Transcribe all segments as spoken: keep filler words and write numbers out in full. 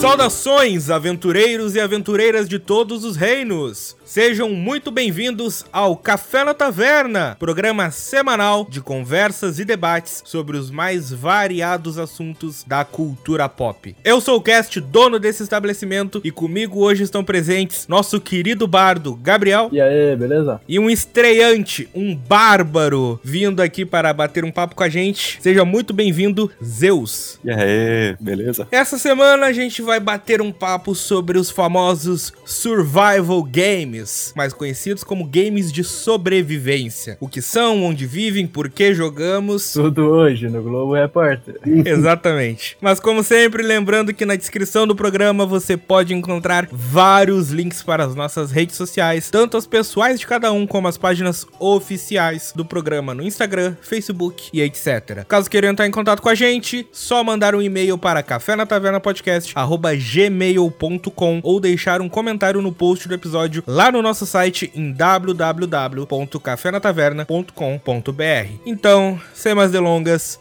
Saudações, aventureiros e aventureiras de todos os reinos! Sejam muito bem-vindos ao Café na Taverna, programa semanal de conversas e debates sobre os mais variados assuntos da cultura pop. Eu sou o Cast, dono desse estabelecimento, e comigo hoje estão presentes nosso querido bardo, Gabriel. E aí, beleza? E um estreante, um bárbaro, vindo aqui para bater um papo com a gente. Seja muito bem-vindo, Zeus. E aí, beleza? Essa semana a gente vai bater um papo sobre os famosos survival games, mais conhecidos como games de sobrevivência. O que são, onde vivem, por que jogamos. Tudo hoje no Globo Repórter. Exatamente. Mas como sempre, lembrando que na descrição do programa você pode encontrar vários links para as nossas redes sociais, tanto as pessoais de cada um, como as páginas oficiais do programa no Instagram, Facebook e etcétera. Caso queiram entrar em contato com a gente, só mandar um e-mail para café na taverna podcast arroba gmail ponto com ou deixar um comentário no post do episódio lá no nosso site em w w w ponto café na taverna ponto com ponto b r. Então, sem mais delongas,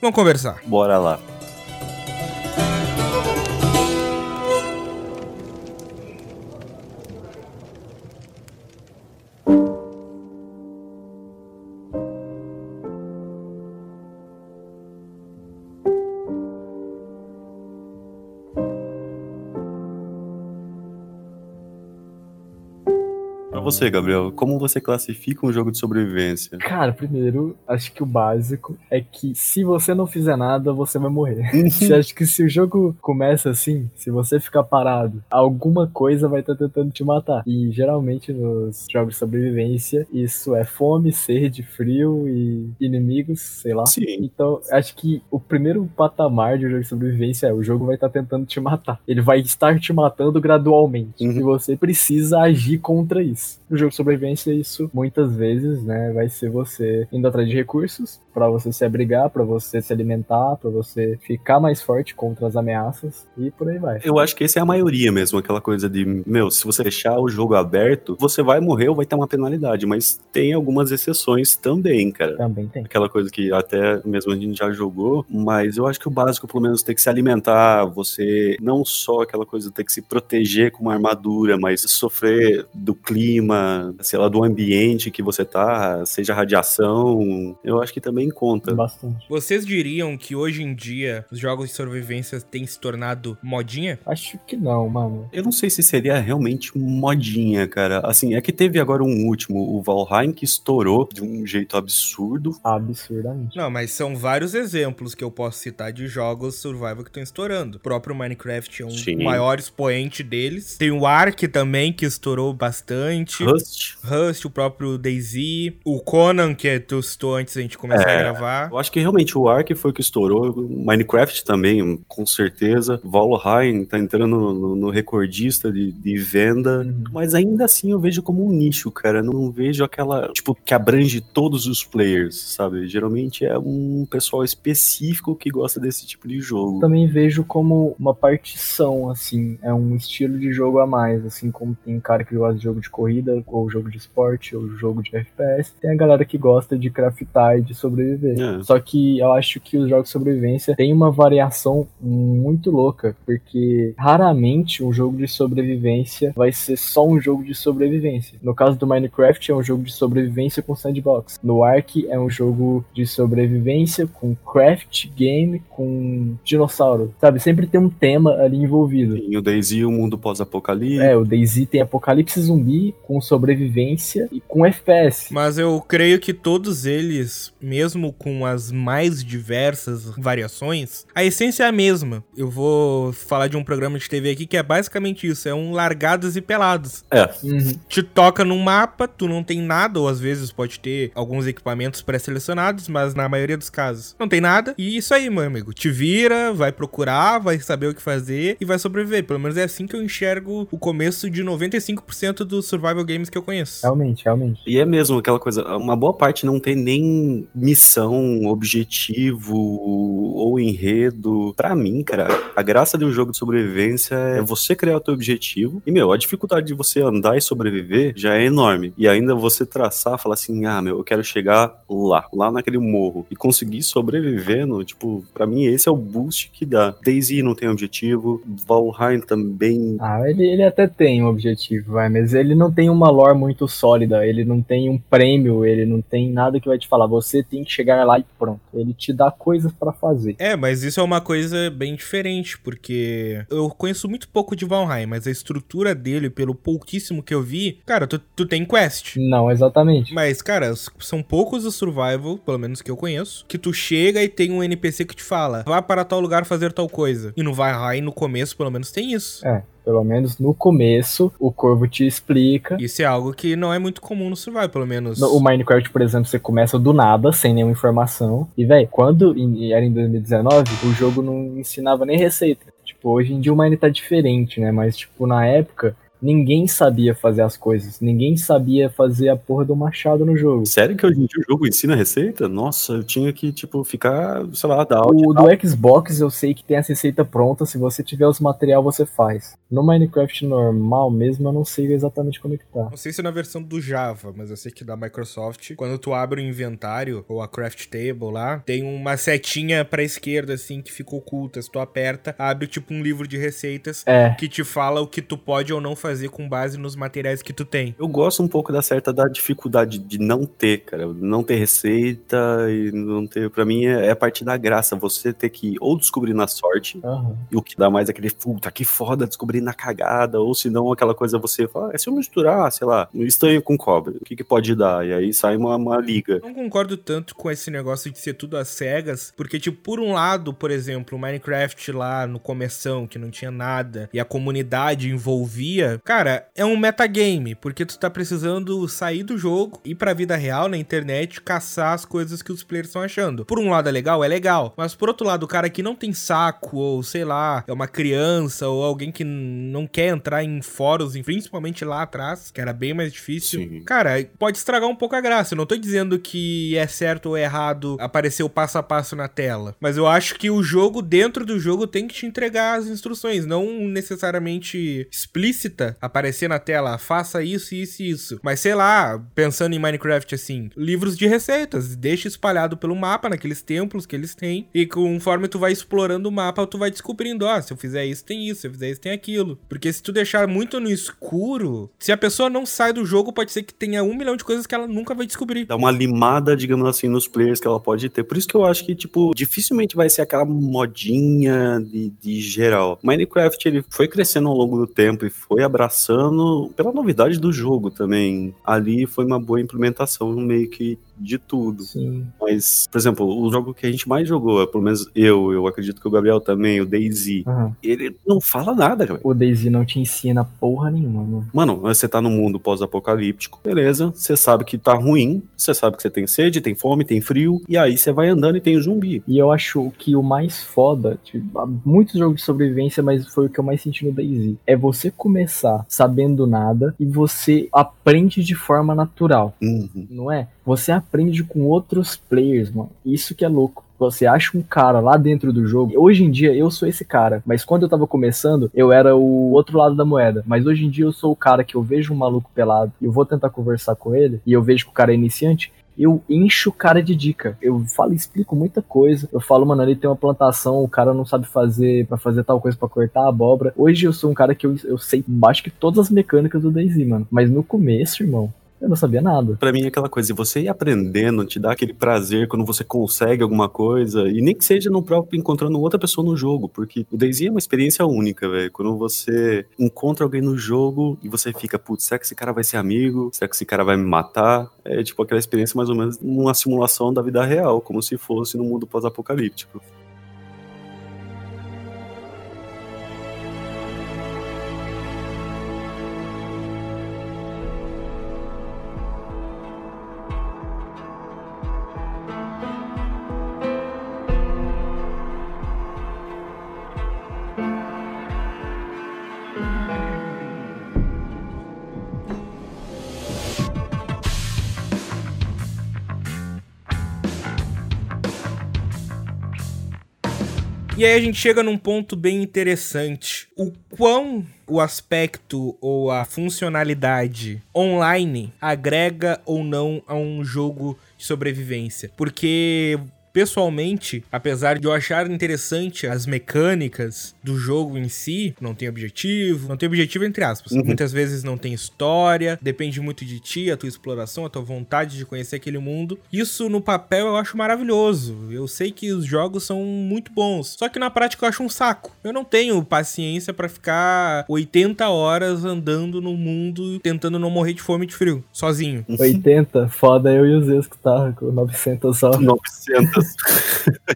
vamos conversar. Bora lá. Você, Gabriel, como você classifica um jogo de sobrevivência? Cara, primeiro, acho que o básico é que se você não fizer nada, você vai morrer. Você acha que se o jogo começa assim, se você ficar parado, alguma coisa vai estar tá tentando te matar. E geralmente nos jogos de sobrevivência, isso é fome, sede, frio e inimigos, sei lá. Sim. Então, acho que o primeiro patamar de um jogo de sobrevivência é o jogo vai estar tá tentando te matar. Ele vai estar te matando gradualmente. Uhum. E você precisa agir contra isso. No jogo de sobrevivência, isso muitas vezes, né, vai ser você indo atrás de recursos pra você se abrigar, pra você se alimentar, pra você ficar mais forte contra as ameaças e por aí vai. Eu acho que essa é a maioria mesmo, aquela coisa de, meu, se você deixar o jogo aberto, você vai morrer ou vai ter uma penalidade, mas tem algumas exceções também, cara. Também tem. Aquela coisa que até mesmo a gente já jogou, mas eu acho que o básico, pelo menos, tem que se alimentar, você não só aquela coisa de ter que se proteger com uma armadura, mas sofrer do clima, sei lá, do ambiente que você tá, seja radiação, eu acho que também conta. Bastante. Vocês diriam que hoje em dia os jogos de sobrevivência têm se tornado modinha? Acho que não, mano. Eu não sei se seria realmente modinha, cara. Assim, é que teve agora um último, o Valheim, que estourou de um jeito absurdo. Absurdamente. Não, mas são vários exemplos que eu posso citar de jogos survival que estão estourando. O próprio Minecraft é um Sim. maior expoente deles. Tem o Ark também, que estourou bastante. Rust. Rust, o próprio DayZ, o Conan, que tu citou antes da gente começar é, a gravar. Eu acho que realmente o Ark foi o que estourou, Minecraft também, com certeza, Valheim tá entrando no, no recordista de, de venda, uhum. Mas ainda assim eu vejo como um nicho, cara, não vejo aquela, tipo, que abrange todos os players, sabe? Geralmente é um pessoal específico que gosta desse tipo de jogo. Também vejo como uma partição, assim, é um estilo de jogo a mais, assim, como tem cara que gosta de jogo de corrida, ou jogo de esporte, ou jogo de F P S. Tem a galera que gosta de craftar e de sobreviver. É. Só que eu acho que os jogos de sobrevivência tem uma variação muito louca, porque raramente um jogo de sobrevivência vai ser só um jogo de sobrevivência. No caso do Minecraft, é um jogo de sobrevivência com sandbox. No Ark, é um jogo de sobrevivência com craft game, com dinossauro. Sabe, sempre tem um tema ali envolvido. Tem o DayZ, o mundo pós-apocalipse. É, o DayZ tem apocalipse zumbi com sobrevivência e com F P S. Mas eu creio que todos eles, mesmo com as mais diversas variações, a essência é a mesma. Eu vou falar de um programa de T V aqui que é basicamente isso, é um largados e pelados. É. Uhum. Te toca num mapa, tu não tem nada, ou às vezes pode ter alguns equipamentos pré-selecionados, mas na maioria dos casos não tem nada. E isso aí, meu amigo, te vira, vai procurar, vai saber o que fazer e vai sobreviver. Pelo menos é assim que eu enxergo o começo de noventa e cinco por cento do survival Survival Games que eu conheço. Realmente, realmente. E é mesmo aquela coisa, uma boa parte não tem nem missão, objetivo ou enredo. Pra mim, cara, a graça de um jogo de sobrevivência é você criar o teu objetivo. E, meu, a dificuldade de você andar e sobreviver já é enorme. E ainda você traçar, falar assim, ah, meu, eu quero chegar lá, lá naquele morro. E conseguir sobrevivendo, tipo, pra mim esse é o boost que dá. DayZ não tem objetivo, Valheim também... Ah, ele, ele até tem um objetivo, vai, mas ele não tem uma lore muito sólida, ele não tem um prêmio, ele não tem nada que vai te falar, você tem que chegar lá e pronto. Ele te dá coisas pra fazer. É, mas isso é uma coisa bem diferente, porque eu conheço muito pouco de Valheim, mas a estrutura dele, pelo pouquíssimo que eu vi, cara, tu, tu tem quest. Não, exatamente. Mas, cara, são poucos os survival, pelo menos que eu conheço, que tu chega e tem um N P C que te fala, vá para tal lugar fazer tal coisa. E no Valheim, no começo, pelo menos tem isso. É. Pelo menos no começo, o corvo te explica. Isso é algo que não é muito comum no survival, pelo menos. No, o Minecraft, por exemplo, você começa do nada, sem nenhuma informação. E, velho, quando em, era em dois mil e dezenove, o jogo não ensinava nem receita. Tipo, hoje em dia o Minecraft tá diferente, né? Mas, tipo, na época... Ninguém sabia fazer as coisas. Ninguém sabia fazer a porra do machado no jogo. Sério que hoje em dia o jogo ensina receita? Nossa, eu tinha que, tipo, ficar, sei lá, da aula. O do Xbox eu sei que tem a receita pronta. Se você tiver os material, você faz. No Minecraft normal mesmo, eu não sei exatamente como é que tá. Não sei se é na versão do Java, mas eu sei que da Microsoft, quando tu abre o inventário, ou a Craft Table lá, tem uma setinha pra esquerda, assim, que fica oculta. Se tu aperta, abre, tipo, um livro de receitas é. que te fala o que tu pode ou não fazer. fazer com base nos materiais que tu tem. Eu gosto um pouco da certa da dificuldade de não ter, cara, não ter receita e não ter, pra mim é, é a parte da graça, você ter que ou descobrir na sorte, uhum. e o que dá mais aquele puta que foda, descobrir na cagada, ou se não aquela coisa você fala, é se eu misturar, sei lá, estanho com cobre, o que que pode dar? E aí sai uma, uma liga. Não concordo tanto com esse negócio de ser tudo às cegas, porque tipo, por um lado, por exemplo, o Minecraft lá no começão, que não tinha nada, e a comunidade envolvia, cara, é um metagame, porque tu tá precisando sair do jogo, ir pra vida real, na internet, caçar as coisas que os players estão achando. Por um lado é legal, é legal, mas por outro lado, o cara que não tem saco, ou sei lá, é uma criança, ou alguém que não quer entrar em fóruns, principalmente lá atrás, que era bem mais difícil, Sim. cara, pode estragar um pouco a graça. Eu não tô dizendo que é certo ou é errado aparecer o passo a passo na tela, mas eu acho que o jogo, dentro do jogo, tem que te entregar as instruções, não necessariamente explícita, aparecer na tela, faça isso, isso e isso. Mas sei lá, pensando em Minecraft assim, livros de receitas, deixa espalhado pelo mapa, naqueles templos que eles têm, e conforme tu vai explorando o mapa, tu vai descobrindo, ó, oh, se eu fizer isso, tem isso, se eu fizer isso, tem aquilo. Porque se tu deixar muito no escuro, se a pessoa não sai do jogo, pode ser que tenha um milhão de coisas que ela nunca vai descobrir. Dá uma limada, digamos assim, nos players que ela pode ter. Por isso que eu acho que, tipo, dificilmente vai ser aquela modinha de, de geral. Minecraft, ele foi crescendo ao longo do tempo e foi abraçando abraçando pela novidade do jogo também. Ali foi uma boa implementação meio que de tudo. Sim. Mas, por exemplo, o jogo que a gente mais jogou, pelo menos eu, eu acredito que o Gabriel também, o DayZ, uhum. ele não fala nada, cara. O DayZ não te ensina porra nenhuma, mano. Mano, você tá no mundo pós-apocalíptico, beleza, você sabe que tá ruim, você sabe que você tem sede, tem fome, tem frio, e aí você vai andando e tem o zumbi. E eu acho que o mais foda, tipo, há muitos jogos de sobrevivência, mas foi o que eu mais senti no DayZ, é você começar sabendo nada e você aprende de forma natural, uhum. não é? Você aprende com outros players, mano. Isso que é louco. Você acha um cara lá dentro do jogo. Hoje em dia eu sou esse cara, mas quando eu tava começando, eu era o outro lado da moeda. Mas hoje em dia eu sou o cara que eu vejo um maluco pelado e eu vou tentar conversar com ele, e eu vejo que o cara é iniciante, eu encho o cara de dica. Eu falo, explico muita coisa. Eu falo, mano, ali tem uma plantação, o cara não sabe fazer pra fazer tal coisa pra cortar a abóbora. Hoje eu sou um cara que eu, eu sei, acho que todas as mecânicas do DayZ, mano. Mas no começo, irmão, eu não sabia nada. Pra mim é aquela coisa, você ir aprendendo, te dá aquele prazer quando você consegue alguma coisa, e nem que seja no próprio encontrando outra pessoa no jogo, porque o DayZ é uma experiência única, velho. Quando você encontra alguém no jogo e você fica, putz, será que esse cara vai ser amigo? Será que esse cara vai me matar? É tipo aquela experiência mais ou menos uma simulação da vida real, como se fosse no mundo pós-apocalíptico. E aí a gente chega num ponto bem interessante. O quão o aspecto ou a funcionalidade online agrega ou não a um jogo de sobrevivência. Porque... pessoalmente, apesar de eu achar interessante as mecânicas do jogo em si, não tem objetivo, não tem objetivo entre aspas. Uhum. Muitas vezes não tem história, depende muito de ti, a tua exploração, a tua vontade de conhecer aquele mundo. Isso no papel eu acho maravilhoso. Eu sei que os jogos são muito bons, só que na prática eu acho um saco. Eu não tenho paciência pra ficar oitenta horas andando no mundo tentando não morrer de fome e de frio, sozinho. oitenta? Foda, eu e o Zeus que tá com novecentos só. novecentos.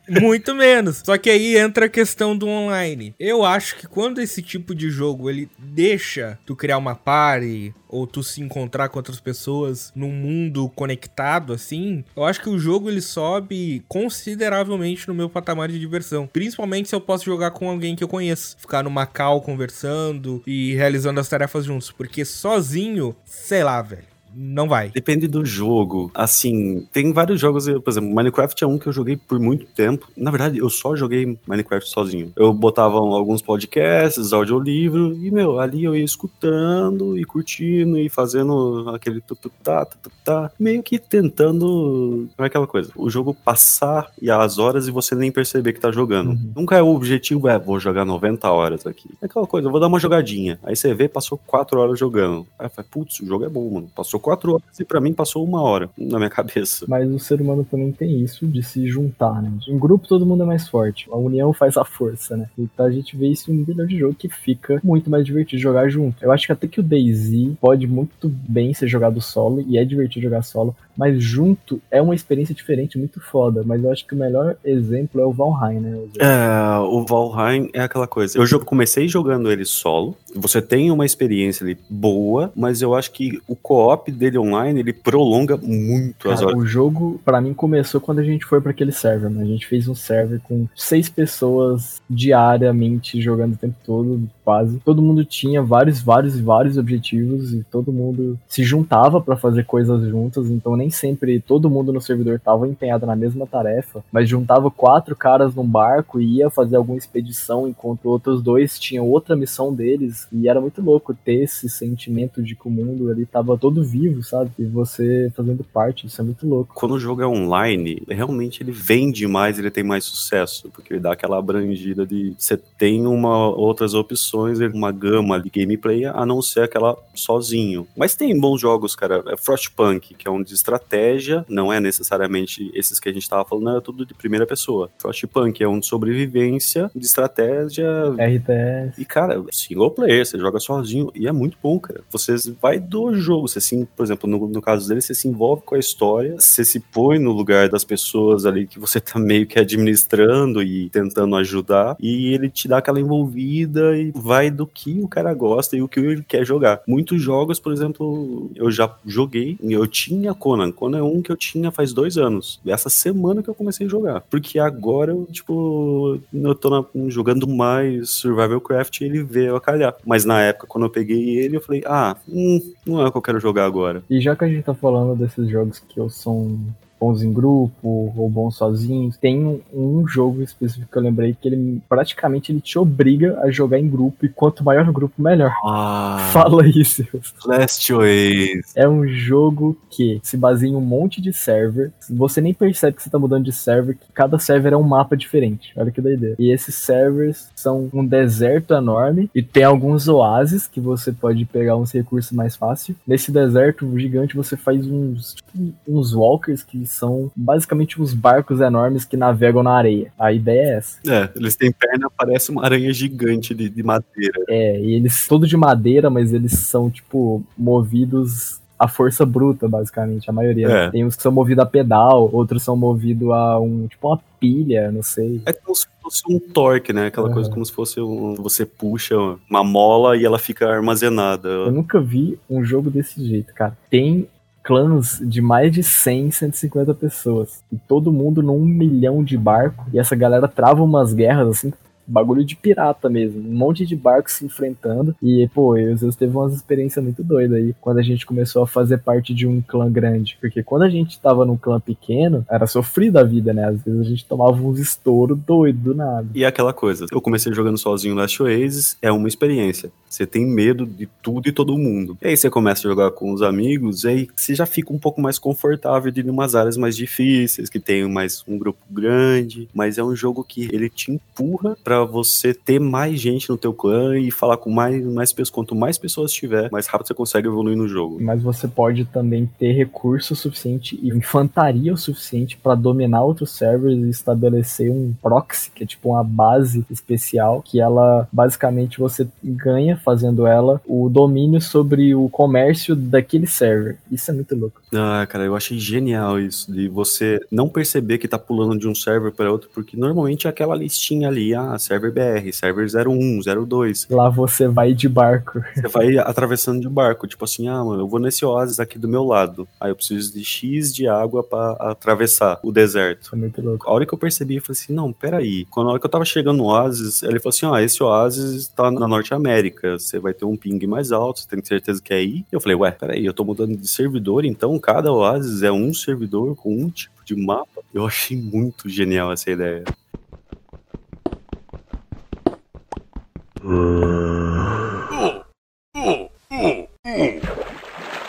Muito menos. Só que aí entra a questão do online. Eu acho que quando esse tipo de jogo ele deixa tu criar uma party ou tu se encontrar com outras pessoas num mundo conectado assim, eu acho que o jogo ele sobe consideravelmente no meu patamar de diversão. Principalmente se eu posso jogar com alguém que eu conheço, ficar numa call conversando e realizando as tarefas juntos, porque sozinho, sei lá, velho, não vai. Depende do jogo. Assim, tem vários jogos, por exemplo, Minecraft é um que eu joguei por muito tempo. Na verdade, eu só joguei Minecraft sozinho. Eu botava alguns podcasts, audiolivro, e, meu, ali eu ia escutando e curtindo e fazendo aquele tututá, tututá, meio que tentando, como é aquela coisa, o jogo passar e as horas e você nem perceber que tá jogando. Uhum. Nunca é o objetivo, é, vou jogar noventa horas aqui. É aquela coisa, eu vou dar uma jogadinha. Aí você vê, passou quatro horas jogando. Aí eu falei, putz, o jogo é bom, mano. Passou quatro horas e pra mim passou uma hora na minha cabeça. Mas o ser humano também tem isso de se juntar, né? Em grupo todo mundo é mais forte. A união faz a força, né? Então a gente vê isso em um milhão de jogos que fica muito mais divertido jogar junto. Eu acho que até que o DayZ pode muito bem ser jogado solo e é divertido jogar solo, mas junto é uma experiência diferente, muito foda. Mas eu acho que o melhor exemplo é o Valheim, né? É, o Valheim é aquela coisa. Eu comecei jogando ele solo. Você tem uma experiência ali boa, mas eu acho que o co-op dele online, ele prolonga muito, cara, as horas. O jogo, pra mim, começou quando a gente foi pra aquele server, né? A gente fez um server com seis pessoas diariamente, jogando o tempo todo, quase. Todo mundo tinha vários, vários, vários objetivos e todo mundo se juntava pra fazer coisas juntas, então nem sempre todo mundo no servidor tava empenhado na mesma tarefa, mas juntava quatro caras num barco e ia fazer alguma expedição, enquanto outros dois tinham outra missão deles, e era muito louco ter esse sentimento de que o mundo ali tava todo vivo, sabe? E você fazendo parte, isso é muito louco. Quando o jogo é online, realmente ele vende mais, ele tem mais sucesso, porque ele dá aquela abrangida de você tem uma, outras opções, uma gama de gameplay, a não ser aquela sozinho. Mas tem bons jogos, cara. É Frostpunk, que é um de estratégia, não é necessariamente esses que a gente tava falando, é tudo de primeira pessoa. Frostpunk é um de sobrevivência, de estratégia... R T S. E, cara, single player, você joga sozinho e é muito bom, cara. Você vai do jogo, você se por exemplo, no, no caso dele, você se envolve com a história, você se põe no lugar das pessoas ali que você tá meio que administrando e tentando ajudar, e ele te dá aquela envolvida e vai do que o cara gosta e o que ele quer jogar. Muitos jogos, por exemplo, eu já joguei, eu tinha Conan, Conan é um que eu tinha faz dois anos, essa semana que eu comecei a jogar, porque agora eu, tipo, eu tô na, jogando mais Survival Craft e ele veio a calhar, mas na época, quando eu peguei ele, eu falei, ah, hum, não é o que eu quero jogar agora. E já que a gente tá falando desses jogos que eu sou bons em grupo ou bons sozinhos, tem um, um jogo específico que eu lembrei que ele praticamente ele te obriga a jogar em grupo, e quanto maior o grupo, melhor. Ah, fala isso. Last Oasis. É um jogo que se baseia em um monte de server, você nem percebe que você tá mudando de server, que cada server é um mapa diferente, olha que doideira. E esses servers são um deserto enorme, e tem alguns oásis que você pode pegar uns recursos mais fácil. Nesse deserto gigante você faz uns, tipo, uns walkers que são basicamente uns barcos enormes que navegam na areia. A ideia é essa. É, eles têm perna, parece uma aranha gigante de, de madeira. É, e eles todos de madeira, mas eles são, tipo, movidos a força bruta, basicamente, a maioria. É. Tem uns que são movidos a pedal, outros são movidos a um, tipo, uma pilha, não sei. É como se fosse um torque, né? Aquela uhum. coisa como se fosse um, você puxa uma mola e ela fica armazenada. Eu nunca vi um jogo desse jeito, cara. Tem clãs de mais de cem, cento e cinquenta pessoas. E todo mundo num milhão de barco. E essa galera trava umas guerras, assim, bagulho de pirata mesmo, um monte de barcos se enfrentando, e pô, eu às vezes teve umas experiências muito doidas aí, quando a gente começou a fazer parte de um clã grande, porque quando a gente tava num clã pequeno, era sofrido a vida, né, às vezes a gente tomava uns estouro doido do nada. E aquela coisa, eu comecei jogando sozinho Last Oasis, é uma experiência, você tem medo de tudo e todo mundo, e aí você começa a jogar com os amigos, e aí você já fica um pouco mais confortável de ir em umas áreas mais difíceis, que tem mais um grupo grande, mas é um jogo que ele te empurra pra você ter mais gente no teu clã e falar com mais, mais pessoas. Quanto mais pessoas tiver, mais rápido você consegue evoluir no jogo. Mas você pode também ter recurso suficiente e infantaria o suficiente pra dominar outros servers e estabelecer um proxy, que é tipo uma base especial, que ela, basicamente, você ganha, fazendo ela, o domínio sobre o comércio daquele server. Isso é muito louco. Ah, cara, eu achei genial isso, de você não perceber que tá pulando de um server pra outro, porque normalmente é aquela listinha ali, ah, server B R, server zero um, zero dois. Lá você vai de barco. Você vai atravessando de barco, tipo assim, ah, mano, eu vou nesse oásis aqui do meu lado. Aí ah, eu preciso de X de água pra atravessar o deserto. É muito louco. A hora que eu percebi, eu falei assim, não, peraí. Quando a hora que eu tava chegando no oásis, ele falou assim, ó, ah, esse oásis tá na Norte América, você vai ter um ping mais alto, você tem certeza que é aí? Eu falei, ué, peraí, eu tô mudando de servidor, então cada oásis é um servidor com um tipo de mapa. Eu achei muito genial essa ideia.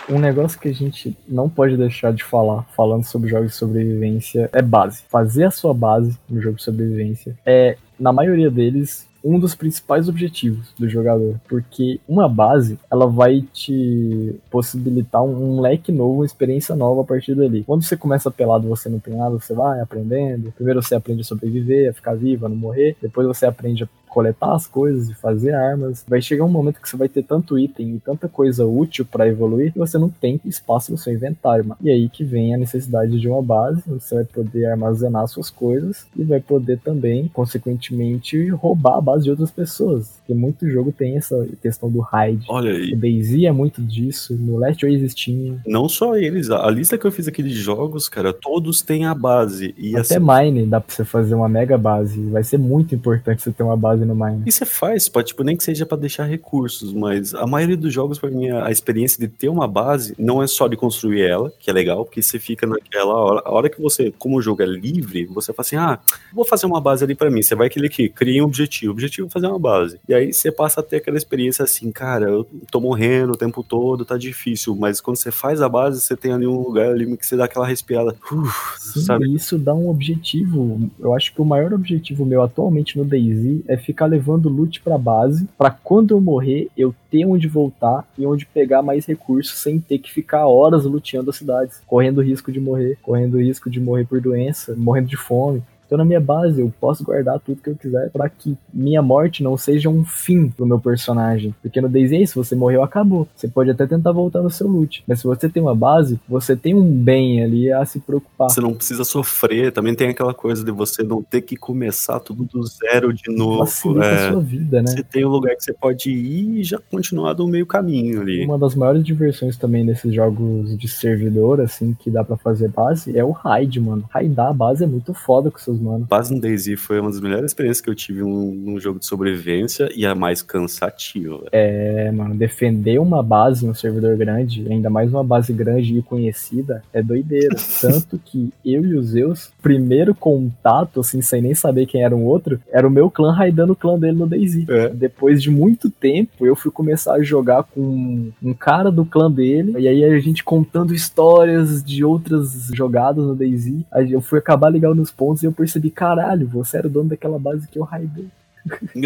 Um negócio que a gente não pode deixar de falar, falando sobre jogos de sobrevivência, é base. Fazer a sua base no jogo de sobrevivência é, na maioria deles, um dos principais objetivos do jogador, porque uma base, ela vai te possibilitar um, um leque novo, uma experiência nova a partir dali. Quando você começa pelado, você não tem nada, você vai aprendendo. Primeiro você aprende a sobreviver, a ficar vivo, a não morrer. Depois você aprende a coletar as coisas e fazer armas. Vai chegar um momento que você vai ter tanto item e tanta coisa útil pra evoluir que você não tem espaço no seu inventário, mano. E aí que vem a necessidade de uma base, onde você vai poder armazenar suas coisas e vai poder também, consequentemente, roubar a base de outras pessoas. Porque muito jogo tem essa questão do raid. Olha aí. O DayZ é muito disso, no Last Oasis tinha. Não só eles, a lista que eu fiz aqui de jogos, cara, todos têm a base. E até assim... Mine dá pra você fazer uma mega base. Vai ser muito importante você ter uma base no Mine. E você faz, pode, tipo, nem que seja pra deixar recursos, mas a maioria dos jogos, pra mim, a experiência de ter uma base não é só de construir ela, que é legal, porque você fica naquela hora, a hora que você, como o jogo é livre, você fala assim, ah, vou fazer uma base ali pra mim, você vai aquele que cria um objetivo, o objetivo é fazer uma base, e aí você passa a ter aquela experiência assim, cara, eu tô morrendo o tempo todo, tá difícil, mas quando você faz a base, você tem ali um lugar ali que você dá aquela respirada, uff, sabe? Isso dá um objetivo, eu acho que o maior objetivo meu atualmente no DayZ é ficar levando loot pra base, pra quando eu morrer, eu ter onde voltar e onde pegar mais recursos sem ter que ficar horas luteando as cidades, correndo risco de morrer, correndo risco de morrer por doença, morrendo de fome. Então na minha base eu posso guardar tudo que eu quiser pra que minha morte não seja um fim pro meu personagem. Porque no DayZ é isso, você morreu, acabou. Você pode até tentar voltar no seu loot. Mas se você tem uma base, você tem um bem ali a se preocupar. Você não precisa sofrer. Também tem aquela coisa de você não ter que começar tudo do zero de novo. Facilita é, a sua vida, né? Você tem um lugar que você pode ir e já continuar do meio caminho ali. Uma das maiores diversões também nesses jogos de servidor, assim, que dá pra fazer base, é o raid, mano. Raidar a base é muito foda com seus mano. Base no DayZ foi uma das melhores experiências que eu tive num, num jogo de sobrevivência e a mais cansativa. É, mano, defender uma base num servidor grande, ainda mais uma base grande e conhecida, é doideira. Tanto que eu e o Zeus, primeiro contato, assim, sem nem saber quem era um outro, era o meu clã raidando o clã dele no DayZ. É. Depois de muito tempo, eu fui começar a jogar com um cara do clã dele, e aí a gente contando histórias de outras jogadas no DayZ, aí eu fui acabar ligando nos pontos e eu percebi percebi, caralho, você era o dono daquela base que eu raidei.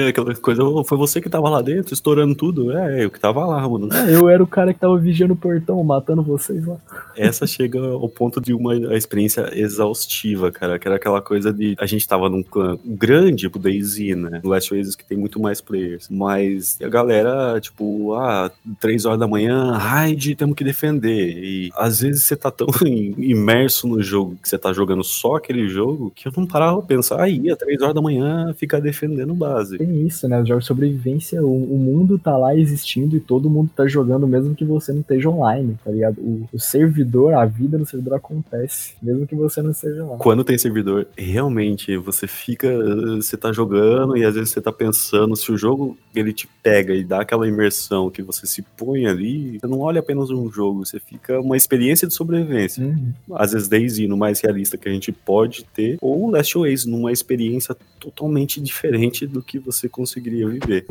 Aquela coisa, foi você que tava lá dentro, estourando tudo? É, eu que tava lá, mano. É, eu era o cara que tava vigiando o portão, matando vocês lá. Essa chega ao ponto de uma experiência exaustiva, cara, que era aquela coisa de... A gente tava num clã grande pro DayZ, né? No Last Oasis, que tem muito mais players. Mas a galera, tipo, ah, três horas da manhã, raid, temos que defender. E às vezes você tá tão imerso no jogo, que você tá jogando só aquele jogo, que eu não parava pra pensar, aí, ah, às três horas da manhã, ficar defendendo o base. Tem isso, né? Os jogos de sobrevivência, o, o mundo tá lá existindo e todo mundo tá jogando, mesmo que você não esteja online, tá ligado? O, o servidor, a vida no servidor acontece, mesmo que você não esteja lá. Quando tem servidor, realmente, você fica, você tá jogando e às vezes você tá pensando, se o jogo, ele te pega e dá aquela imersão que você se põe ali, você não olha apenas um jogo, você fica uma experiência de sobrevivência. Uhum. Às vezes DayZ, no mais realista que a gente pode ter, ou Last Oasis, numa experiência totalmente diferente do que você conseguiria viver.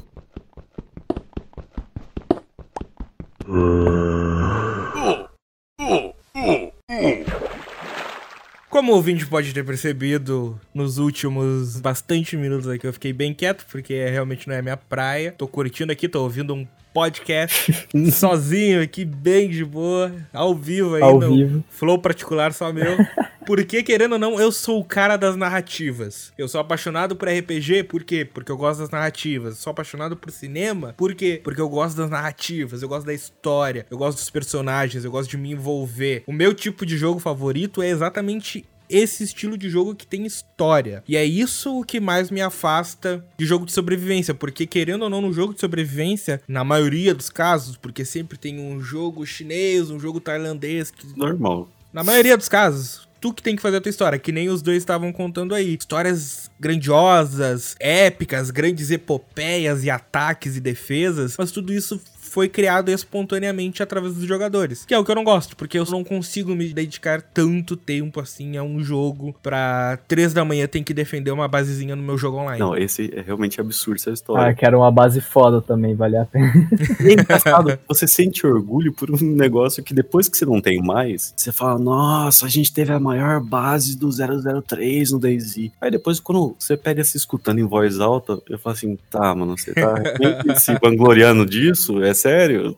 Como o ouvinte pode ter percebido, nos últimos bastante minutos aqui eu fiquei bem quieto, porque realmente não é a minha praia. Tô curtindo aqui, tô ouvindo um podcast sozinho aqui, bem de boa, ao vivo ainda. Ao vivo. Flow particular só meu. Porque, querendo ou não, eu sou o cara das narrativas. Eu sou apaixonado por R P G, por quê? Porque eu gosto das narrativas. Sou apaixonado por cinema, por quê? Porque eu gosto das narrativas, eu gosto da história, eu gosto dos personagens, eu gosto de me envolver. O meu tipo de jogo favorito é exatamente esse estilo de jogo que tem história. E é isso o que mais me afasta de jogo de sobrevivência, porque querendo ou não, no jogo de sobrevivência, na maioria dos casos, porque sempre tem um jogo chinês, um jogo tailandês... Que... Normal. Na maioria dos casos... Tu que tem que fazer a tua história, que nem os dois estavam contando aí. Histórias grandiosas, épicas, grandes epopeias e ataques e defesas, mas tudo isso foi criado espontaneamente através dos jogadores, que é o que eu não gosto, porque eu não consigo me dedicar tanto tempo assim a um jogo pra três da manhã tem que defender uma basezinha no meu jogo online. Não, esse é realmente absurdo, essa história. Ah, quero uma base foda também, vale a pena. E é engraçado, você sente orgulho por um negócio que depois que você não tem mais, você fala, nossa, a gente teve a maior base do zero zero três no DayZ. Aí depois, quando você pega se escutando em voz alta, eu falo assim, tá, mano, você tá se vangloriando disso? É sério?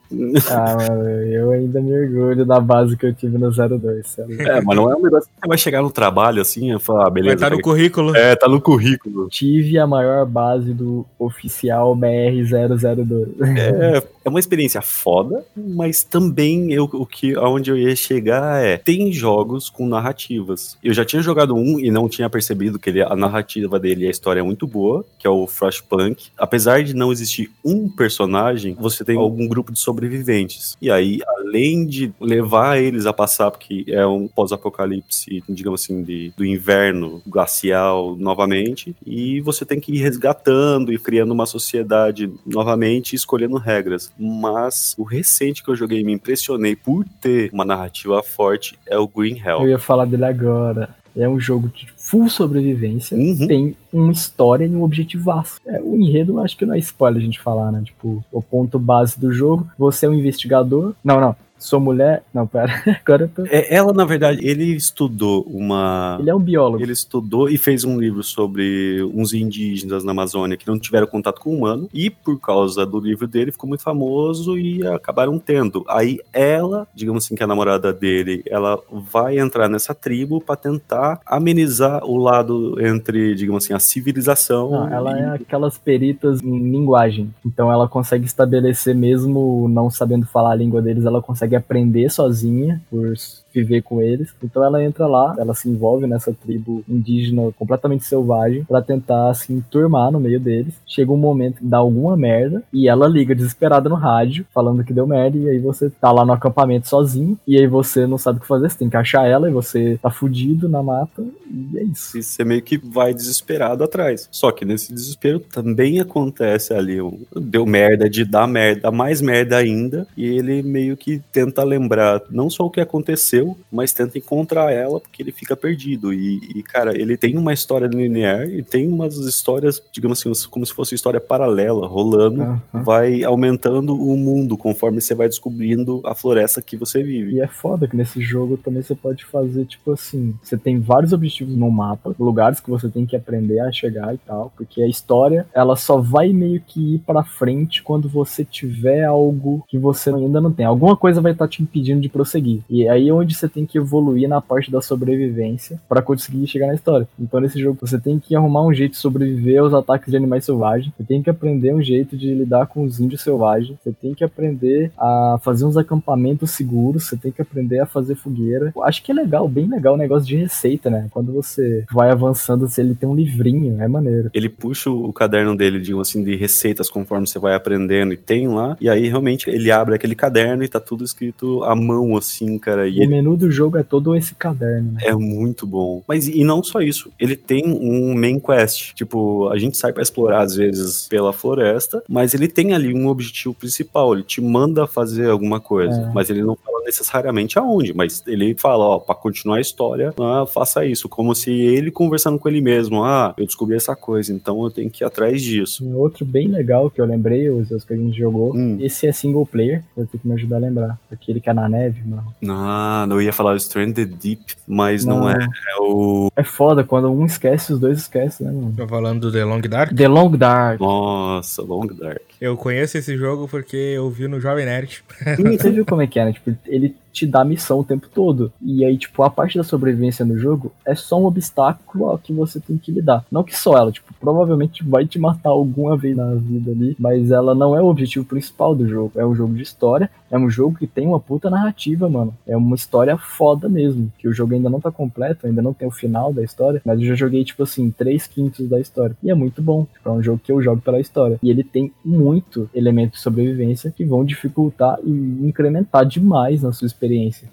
Ah, mano, eu ainda me orgulho da base que eu tive no zero dois, sério. É, mas não é um negócio que você vai chegar no trabalho assim e falar, ah, beleza. Vai tá no currículo. É, tá no currículo. Tive a maior base do oficial B R zero zero dois. É, é uma experiência foda, mas também eu, o que, aonde eu ia chegar é, tem jogos com narrativas. Eu já tinha jogado um e não tinha percebido que ele, a narrativa dele e a história é muito boa, que é o Frostpunk. Apesar de não existir um personagem, você tem algum grupo de sobreviventes. E aí, além de levar eles a passar, porque é um pós-apocalipse, digamos assim, de, do inverno glacial novamente, e você tem que ir resgatando e criando uma sociedade novamente, escolhendo regras. Mas o recente que eu joguei, me impressionei por ter uma narrativa forte, é o Green Hell. Eu ia falar dele agora. É um jogo de full sobrevivência, uhum. Tem uma história e um objetivaço. É, o enredo, acho que não é spoiler a gente falar, né? Tipo, o ponto base do jogo, você é um investigador... Não, não. Sou mulher... Não, pera. Agora eu tô... É, ela, na verdade, ele estudou uma... Ele é um biólogo. Ele estudou e fez um livro sobre uns indígenas na Amazônia que não tiveram contato com o humano. E, por causa do livro dele, ficou muito famoso e acabaram tendo. Aí, ela, digamos assim, que é a namorada dele, ela vai entrar nessa tribo pra tentar amenizar o lado entre, digamos assim, a civilização. Não, ela e... é aquelas peritas em linguagem. Então, ela consegue estabelecer, mesmo não sabendo falar a língua deles, ela consegue aprender sozinha por viver com eles. Então ela entra lá, ela se envolve nessa tribo indígena completamente selvagem pra tentar se enturmar no meio deles. Chega um momento que dá alguma merda e ela liga desesperada no rádio falando que deu merda, e aí você tá lá no acampamento sozinho e aí você não sabe o que fazer, você tem que achar ela e você tá fudido na mata e é isso. E você meio que vai desesperado atrás. Só que nesse desespero também acontece ali, um, deu merda, de dar merda, mais merda ainda, e ele meio que tenta lembrar não só o que aconteceu, mas tenta encontrar ela porque ele fica perdido. E, e, cara, ele tem uma história linear e tem umas histórias, digamos assim, como se fosse história paralela, rolando, uhum. Vai aumentando o mundo conforme você vai descobrindo a floresta que você vive. E é foda que nesse jogo também você pode fazer, tipo assim, você tem vários objetivos no mapa, lugares que você tem que aprender a chegar e tal, porque a história, ela só vai meio que ir pra frente quando você tiver algo que você ainda não tem. Alguma coisa vai estar te impedindo de prosseguir. E aí é onde você tem que evoluir na parte da sobrevivência pra conseguir chegar na história. Então nesse jogo você tem que arrumar um jeito de sobreviver aos ataques de animais selvagens, você tem que aprender um jeito de lidar com os índios selvagens, você tem que aprender a fazer uns acampamentos seguros, você tem que aprender a fazer fogueira. Eu acho que é legal, bem legal o negócio de receita, né? Quando você vai avançando, ele tem um livrinho, é maneiro. Ele puxa o caderno dele, digamos assim, de receitas conforme você vai aprendendo e tem lá, e aí realmente ele abre aquele caderno e tá tudo escrito à mão, assim, cara. E o ele... menu do jogo é todo esse caderno, né? É muito bom. Mas e não só isso, ele tem um main quest, tipo, a gente sai pra explorar às vezes pela floresta, mas ele tem ali um objetivo principal, ele te manda fazer alguma coisa, é. mas ele não fala necessariamente aonde, mas ele fala, ó, pra continuar a história, ah, faça isso, como se ele conversando com ele mesmo, ah, eu descobri essa coisa, então eu tenho que ir atrás disso. Um outro bem legal que eu lembrei, os que a gente jogou, hum. esse é single player, eu tenho que me ajudar a lembrar, aquele que é na neve, mano. Ah, eu ia falar Stranded Deep, mas não, não é, é o... É foda, quando um esquece, os dois esquecem, né, mano? Tá falando do The Long Dark? The Long Dark. Nossa, Long Dark. Eu conheço esse jogo porque eu vi no Jovem Nerd. E você viu como é que é, né? Tipo, ele te dá missão o tempo todo. E aí, tipo, a parte da sobrevivência no jogo é só um obstáculo ao que você tem que lidar. Não que só ela, tipo, provavelmente vai te matar alguma vez na vida ali, mas ela não é o objetivo principal do jogo. É um jogo de história, é um jogo que tem uma puta narrativa, mano. É uma história foda mesmo, que o jogo ainda não tá completo, ainda não tem o final da história, mas eu já joguei, tipo assim, três quintos da história. E é muito bom. Tipo, é um jogo que eu jogo pela história. E ele tem muito elemento de sobrevivência que vão dificultar e incrementar demais na sua experiência.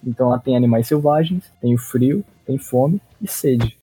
Então lá tem animais selvagens, tem o frio, tem fome e sede.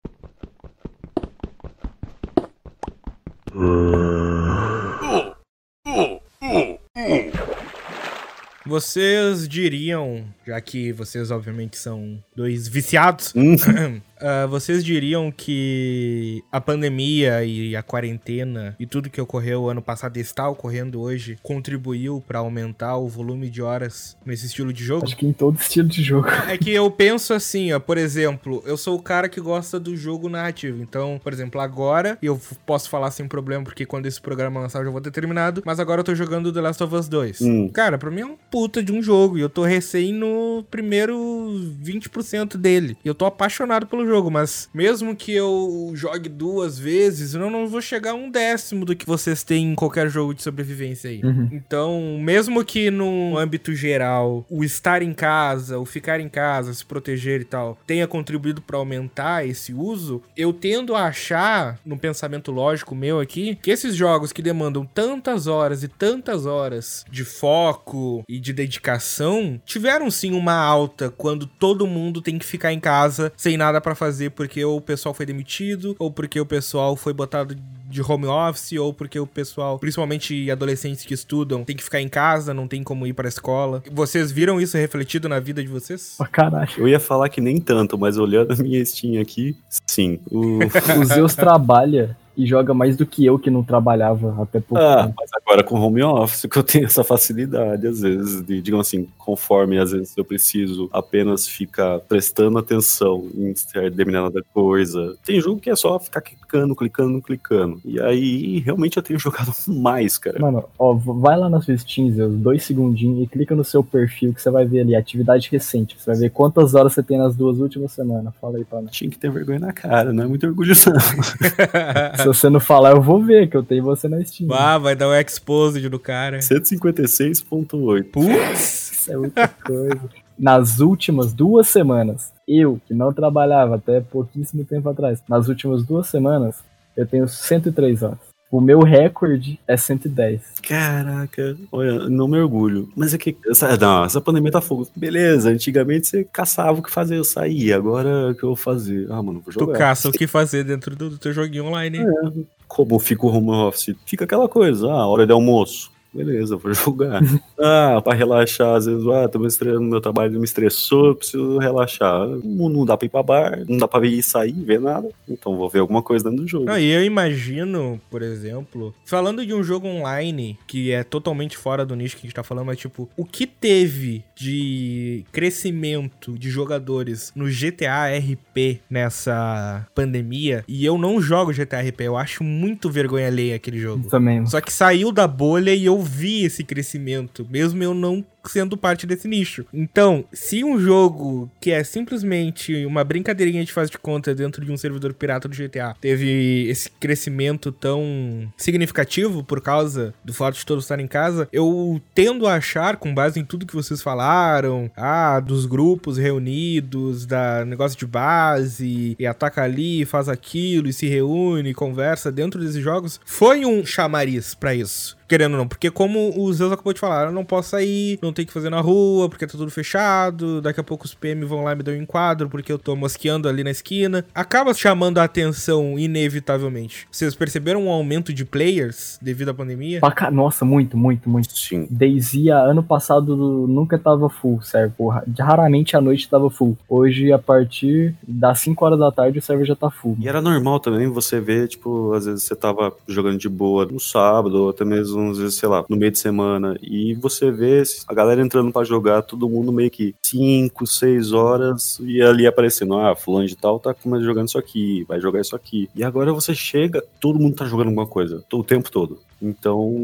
Vocês diriam, já que vocês obviamente são dois viciados, uh, vocês diriam que a pandemia e a quarentena e tudo que ocorreu ano passado e está ocorrendo hoje contribuiu pra aumentar o volume de horas nesse estilo de jogo? Acho que em todo estilo de jogo. É que eu penso assim, ó, por exemplo, eu sou o cara que gosta do jogo narrativo, então, por exemplo, agora, e eu posso falar sem problema porque quando esse programa lançar eu já vou ter terminado, mas agora eu tô jogando The Last of Us dois. Hum. Cara, pra mim é um puta de um jogo, e eu tô recém no primeiro vinte por cento dele. E eu tô apaixonado pelo jogo, mas mesmo que eu jogue duas vezes, eu não vou chegar a um décimo do que vocês têm em qualquer jogo de sobrevivência aí. Uhum. Então, mesmo que no âmbito geral, o estar em casa, o ficar em casa, se proteger e tal, tenha contribuído pra aumentar esse uso, eu tendo a achar, no pensamento lógico meu aqui, que esses jogos que demandam tantas horas e tantas horas de foco e de de dedicação, tiveram sim uma alta quando todo mundo tem que ficar em casa sem nada pra fazer porque ou o pessoal foi demitido, ou porque o pessoal foi botado de home office, ou porque o pessoal, principalmente adolescentes que estudam, tem que ficar em casa, não tem como ir pra escola. Vocês viram isso refletido na vida de vocês? Pra caralho. Eu ia falar que nem tanto, mas olhando a minha Steam aqui, sim. O, o Zeus trabalha e joga mais do que eu, que não trabalhava até pouco. Ah, tempo. Mas agora com home office que eu tenho essa facilidade, às vezes, de, digamos assim, conforme às vezes eu preciso apenas ficar prestando atenção em determinada coisa. Tem jogo que é só ficar clicando, clicando, clicando. E aí, realmente eu tenho jogado mais, cara. Mano, ó, vai lá nas suas Steam, dois segundinhos, e clica no seu perfil que você vai ver ali, atividade recente. Você vai ver quantas horas você tem nas duas últimas semanas. Fala aí pra nós. Tinha que ter vergonha na cara, não é muito orgulho não. Se você não falar, eu vou ver que eu tenho você na Steam. Ah, vai dar o um exposed do cara. cento e cinquenta e seis ponto oito. Putz! Isso é muita coisa. Nas últimas duas semanas, eu, que não trabalhava até pouquíssimo tempo atrás, nas últimas duas semanas, eu tenho cento e três horas. O meu recorde é cento e dez. Caraca, olha, não me orgulho. Mas é que, essa, não, essa pandemia tá fogo. Beleza, antigamente você caçava o que fazer, eu saía. Agora o que eu vou fazer? Ah, mano, vou jogar. Tu caça o que fazer dentro do, do teu joguinho online, hein? É, como fica o home office? Fica aquela coisa, ah, hora de almoço. Beleza, vou jogar. Ah, pra relaxar, às vezes, ah, tô me estressando, meu trabalho me estressou, preciso relaxar. Não, não dá pra ir pra bar, não dá pra ir sair, ver nada. Então vou ver alguma coisa dentro do jogo. Não, e eu imagino, por exemplo, falando de um jogo online, que é totalmente fora do nicho que a gente tá falando, mas tipo, o que teve de crescimento de jogadores no G T A R P nessa pandemia? E eu não jogo G T A R P, eu acho muito vergonha alheia aquele jogo. Eu também. Só que saiu da bolha e eu vi esse crescimento, mesmo eu não sendo parte desse nicho. Então, se um jogo que é simplesmente uma brincadeirinha de faz de conta dentro de um servidor pirata do G T A teve esse crescimento tão significativo por causa do fato de todos estarem em casa, eu tendo a achar, com base em tudo que vocês falaram, ah, dos grupos reunidos, da negócio de base, e ataca ali, faz aquilo, e se reúne, conversa dentro desses jogos, foi um chamariz pra isso. Querendo ou não, porque como o Zeus acabou de falar, eu não posso sair, não tenho que fazer na rua, porque tá tudo fechado, daqui a pouco os P M vão lá e me dão um enquadro, porque eu tô mosqueando ali na esquina. Acaba chamando a atenção inevitavelmente. Vocês perceberam um aumento de players devido à pandemia? Nossa, muito, muito, muito. Sim. DayZ, ano passado, nunca tava full, serve. Raramente à noite tava full. Hoje, a partir das cinco horas da tarde, o server já tá full. E era normal também você ver, tipo, às vezes você tava jogando de boa no sábado, ou até mesmo às vezes, sei lá, no meio de semana, e você vê a galera entrando pra jogar, todo mundo meio que cinco, seis horas, e ali aparecendo, ah, fulano de tal tá jogando isso aqui, vai jogar isso aqui. E agora você chega, todo mundo tá jogando alguma coisa, o tempo todo. Então,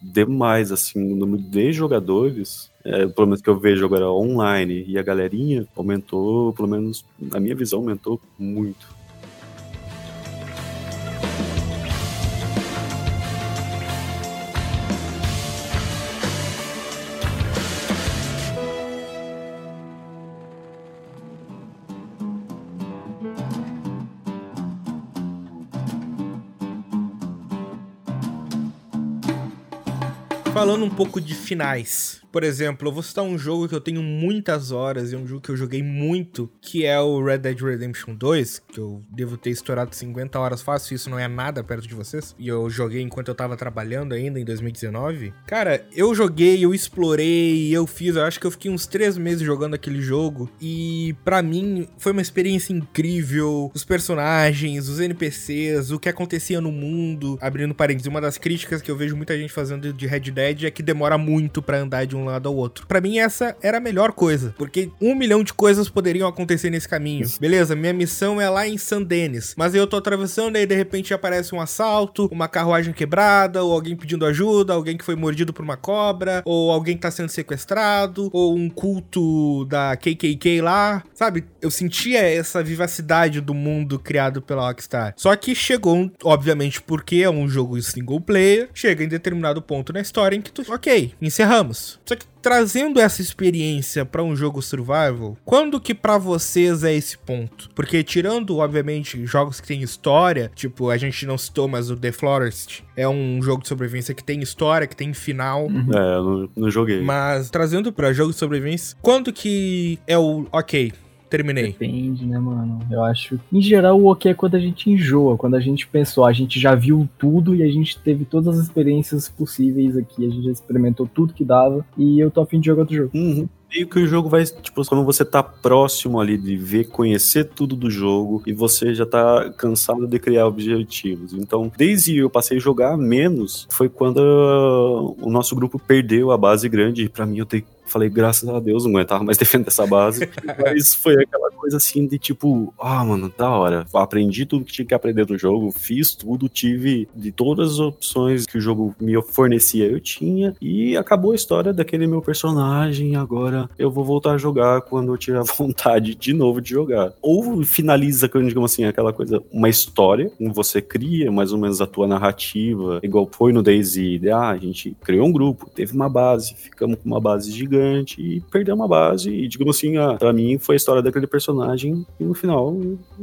demais, assim, o número de jogadores... É, pelo menos que eu vejo agora online, e a galerinha aumentou, pelo menos, na minha visão, aumentou muito. Falando um pouco de finais, por exemplo, eu vou citar um jogo que eu tenho muitas horas, e um jogo que eu joguei muito, que é o Red Dead Redemption dois, que eu devo ter estourado cinquenta horas fácil, isso não é nada perto de vocês, e eu joguei enquanto eu tava trabalhando ainda, em dois mil e dezenove. Cara, eu joguei, eu explorei, eu fiz, eu acho que eu fiquei uns três meses jogando aquele jogo, e pra mim foi uma experiência incrível, os personagens, os N P Cs, o que acontecia no mundo, abrindo parênteses, uma das críticas que eu vejo muita gente fazendo de Red Dead é que demora muito pra andar de um lado ao outro. Pra mim essa era a melhor coisa, porque um milhão de coisas poderiam acontecer nesse caminho. Beleza, minha missão é lá em San Denis, mas eu tô atravessando e aí de repente aparece um assalto, uma carruagem quebrada, ou alguém pedindo ajuda, alguém que foi mordido por uma cobra, ou alguém que tá sendo sequestrado, ou um culto da K K K lá, sabe? Eu sentia essa vivacidade do mundo criado pela Rockstar. Só que chegou, obviamente, porque é um jogo single player, chega em determinado ponto na história em que tu... Ok, encerramos. Só que trazendo essa experiência pra um jogo survival, quando que pra vocês é esse ponto? Porque tirando, obviamente, jogos que tem história, tipo, a gente não citou, mas o The Forest é um jogo de sobrevivência que tem história, que tem final. Uhum. É, eu não, não joguei. Mas trazendo pra jogo de sobrevivência, quando que é o... Ok... Terminei. Depende, né, mano? Eu acho... Em geral, o ok é quando a gente enjoa, quando a gente pensou, a gente já viu tudo e a gente teve todas as experiências possíveis aqui, a gente já experimentou tudo que dava e eu tô afim de jogar outro jogo. Uhum. Meio que o jogo vai, tipo, quando você tá próximo ali de ver, conhecer tudo do jogo e você já tá cansado de criar objetivos. Então, desde eu passei a jogar menos, foi quando uh, o nosso grupo perdeu a base grande e pra mim eu te, falei, graças a Deus, não aguentava mais defender essa base. Mas foi aquela coisa assim de tipo, ah, mano, da hora. Aprendi tudo que tinha que aprender do jogo, fiz tudo, tive de todas as opções que o jogo me fornecia, eu tinha e acabou a história daquele meu personagem, agora eu vou voltar a jogar quando eu tiver vontade de novo de jogar. Ou finaliza, digamos assim, aquela coisa, uma história, você cria mais ou menos a tua narrativa, igual foi no DayZ, ah, a gente criou um grupo, teve uma base, ficamos com uma base gigante e perdemos uma base e, digamos assim, ah, pra mim foi a história daquele personagem e no final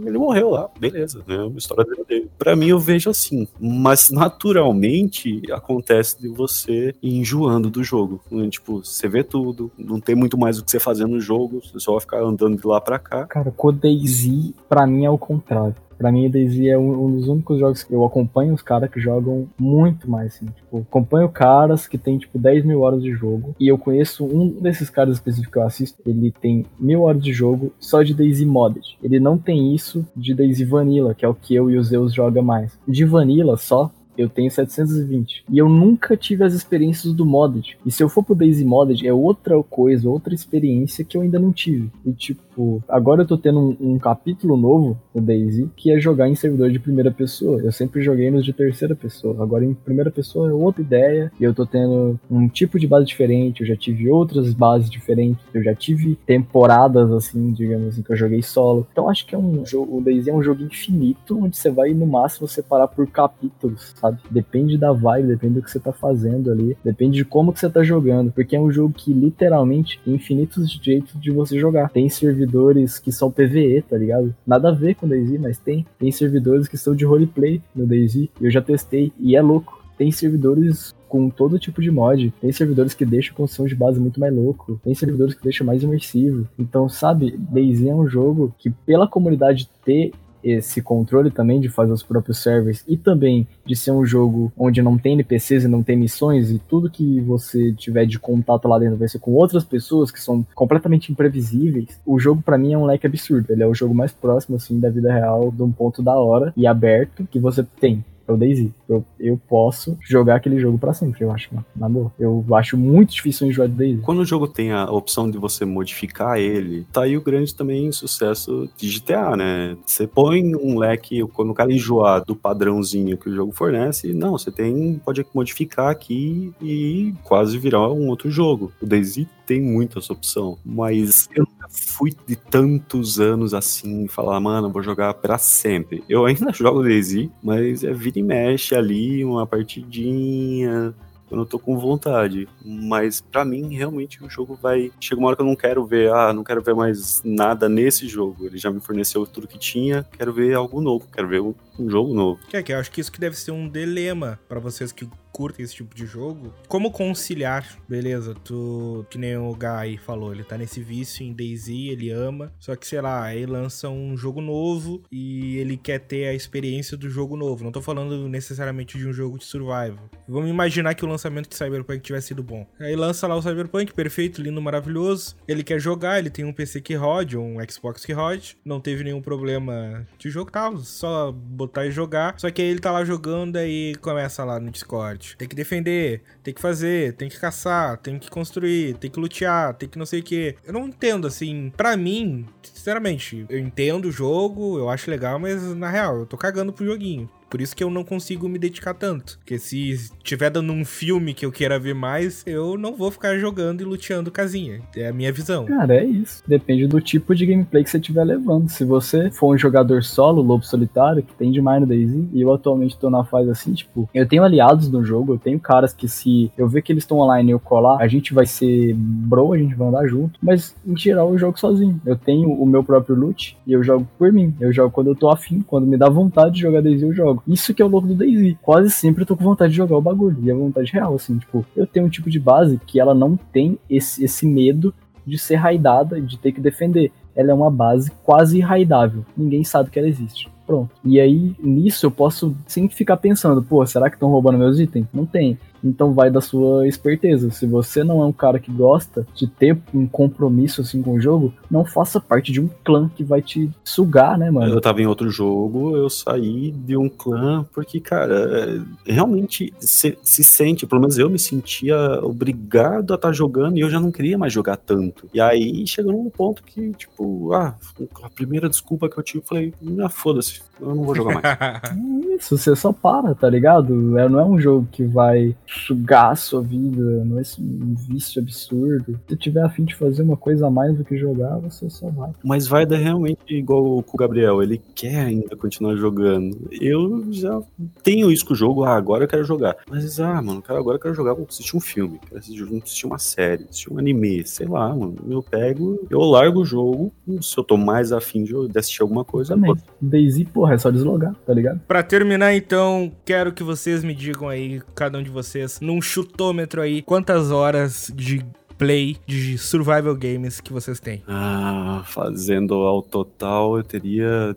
ele morreu lá, beleza, né, uma história dele. Pra mim eu vejo assim, mas naturalmente acontece de você ir enjoando do jogo, tipo, você vê tudo, não tem muito mais o que você fazer no jogo, você só vai ficar andando de lá pra cá. Cara, com o DayZ, pra mim é o contrário. Pra mim, DayZ é um, um dos únicos jogos que eu acompanho os caras que jogam muito mais, assim, tipo, acompanho caras que tem, tipo, dez mil horas de jogo, e eu conheço um desses caras específicos que eu assisto, ele tem mil horas de jogo só de DayZ Modded. Ele não tem isso de DayZ Vanilla, que é o que eu e o Zeus joga mais. De Vanilla só, eu tenho setecentos e vinte. E eu nunca tive as experiências do Modded. E se eu for pro DayZ Modded, é outra coisa, outra experiência que eu ainda não tive. E tipo, tipo, agora eu tô tendo um, um capítulo novo no DayZ, que é jogar em servidor de primeira pessoa. Eu sempre joguei nos de terceira pessoa. Agora em primeira pessoa é outra ideia, e eu tô tendo um tipo de base diferente, eu já tive outras bases diferentes, eu já tive temporadas, assim, digamos assim, que eu joguei solo. Então acho que é um jogo, o DayZ é um jogo infinito, onde você vai, no máximo, separar por capítulos, sabe? Depende da vibe, depende do que você tá fazendo ali, depende de como que você tá jogando, porque é um jogo que, literalmente, tem infinitos jeitos de você jogar. Tem servidores que são P V E, tá ligado? Nada a ver com o DayZ, mas tem. Tem servidores que são de roleplay no DayZ, eu já testei, e é louco. Tem servidores com todo tipo de mod, tem servidores que deixam a construção de base muito mais louco, tem servidores que deixam mais imersivo. Então, sabe, DayZ é um jogo que, pela comunidade ter esse controle também de fazer os próprios servers e também de ser um jogo onde não tem N P Cs e não tem missões, e tudo que você tiver de contato lá dentro vai ser com outras pessoas que são completamente imprevisíveis, o jogo pra mim é um leque absurdo. Ele é o jogo mais próximo, assim, da vida real, de um ponto da hora e aberto que você tem. É o DayZ. Eu, eu posso jogar aquele jogo pra sempre, eu acho, mano. Na boa. Eu acho muito difícil enjoar de DayZ. Quando o jogo tem a opção de você modificar ele, tá aí o grande também sucesso de G T A, né? Você põe um leque, quando o cara enjoar do padrãozinho que o jogo fornece, não, você tem, pode modificar aqui e quase virar um outro jogo. O DayZ tem muita essa opção, mas eu nunca fui de tantos anos assim, falar, mano, vou jogar pra sempre. Eu ainda jogo DayZ, mas é vira e mexe ali, uma partidinha, eu não tô com vontade, mas pra mim realmente o jogo vai, chega uma hora que eu não quero ver, ah, não quero ver mais nada nesse jogo, ele já me forneceu tudo que tinha, quero ver algo novo, quero ver um, um jogo novo. É que eu acho que isso que deve ser um dilema pra vocês que curtem esse tipo de jogo, como conciliar, beleza, tu, que nem o Guy falou, ele tá nesse vício em DayZ, ele ama, só que, sei lá, aí lança um jogo novo e ele quer ter a experiência do jogo novo, não tô falando necessariamente de um jogo de survival. Vamos imaginar que o lançamento de Cyberpunk tivesse sido bom. Aí lança lá o Cyberpunk, perfeito, lindo, maravilhoso, ele quer jogar, ele tem um P C que rode, um Xbox que rode, não teve nenhum problema de jogo, tá, só botar e jogar, só que aí ele tá lá jogando, aí começa lá no Discord, tem que defender, tem que fazer, tem que caçar, tem que construir, tem que lutear, tem que não sei o que. Eu não entendo, assim, pra mim, sinceramente, eu entendo o jogo, eu acho legal, mas na real, eu tô cagando pro joguinho. Por isso que eu não consigo me dedicar tanto. Porque se tiver dando um filme que eu queira ver mais, eu não vou ficar jogando e luteando casinha. É a minha visão. Cara, é isso. Depende do tipo de gameplay que você estiver levando. Se você for um jogador solo, lobo solitário, que tem demais no DayZ, e eu atualmente tô na fase assim, tipo, eu tenho aliados no jogo, eu tenho caras que, se eu ver que eles estão online e eu colar, a gente vai ser bro, a gente vai andar junto. Mas, em geral, eu jogo sozinho. Eu tenho o meu próprio loot e eu jogo por mim. Eu jogo quando eu tô afim, quando me dá vontade de jogar DayZ, eu jogo. Isso que é o louco do DayZ. Quase sempre eu tô com vontade de jogar o bagulho. E é vontade real, assim. Tipo, eu tenho um tipo de base que ela não tem esse, esse medo de ser raidada, de ter que defender. Ela é uma base quase irraidável. Ninguém sabe que ela existe. Pronto. E aí, nisso, eu posso sempre ficar pensando, pô, será que estão roubando meus itens? Não tem. Então vai da sua esperteza. Se você não é um cara que gosta de ter um compromisso assim com o jogo, não faça parte de um clã que vai te sugar, né, mano? Eu tava em outro jogo, eu saí de um clã porque, cara, realmente se, se sente, pelo menos eu me sentia obrigado a estar jogando e eu já não queria mais jogar tanto. E aí chegou num ponto que, tipo, ah, a primeira desculpa que eu tive, eu falei, ah, foda-se, eu não vou jogar mais. Isso, você só para, tá ligado? Não é um jogo que vai sugar a sua vida, não é um vício absurdo. Se tiver a fim de fazer uma coisa a mais do que jogar, você só vai. Mas vai dar realmente igual com o Gabriel, ele quer ainda continuar jogando. Eu já tenho isso com o jogo, ah, agora eu quero jogar. Mas, ah, mano, cara, agora eu quero jogar, vou assistir um filme, quero assistir uma série, assistir um anime, sei lá, mano. Eu pego, eu largo o jogo, se eu tô mais afim de assistir alguma coisa, não. DayZ, porra, é só deslogar, tá ligado? Pra terminar, então, quero que vocês me digam aí, cada um de vocês, num chutômetro aí, quantas horas de play de survival games que vocês têm? Ah, fazendo ao total, eu teria,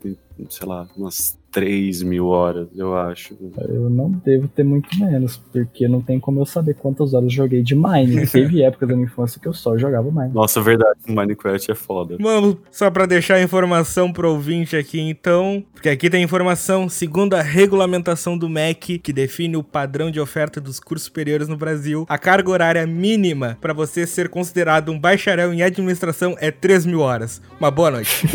sei lá, umas três mil horas, eu acho. Eu não devo ter muito menos, porque não tem como eu saber quantas horas eu joguei de Mine. Teve época da minha infância que eu só jogava Mine. Nossa, verdade, Minecraft é foda. Vamos, só pra deixar a informação pro ouvinte aqui, então, porque aqui tem informação, segundo a regulamentação do M E C, que define o padrão de oferta dos cursos superiores no Brasil, a carga horária mínima pra você ser considerado um bacharel em administração é três mil horas. Uma boa noite.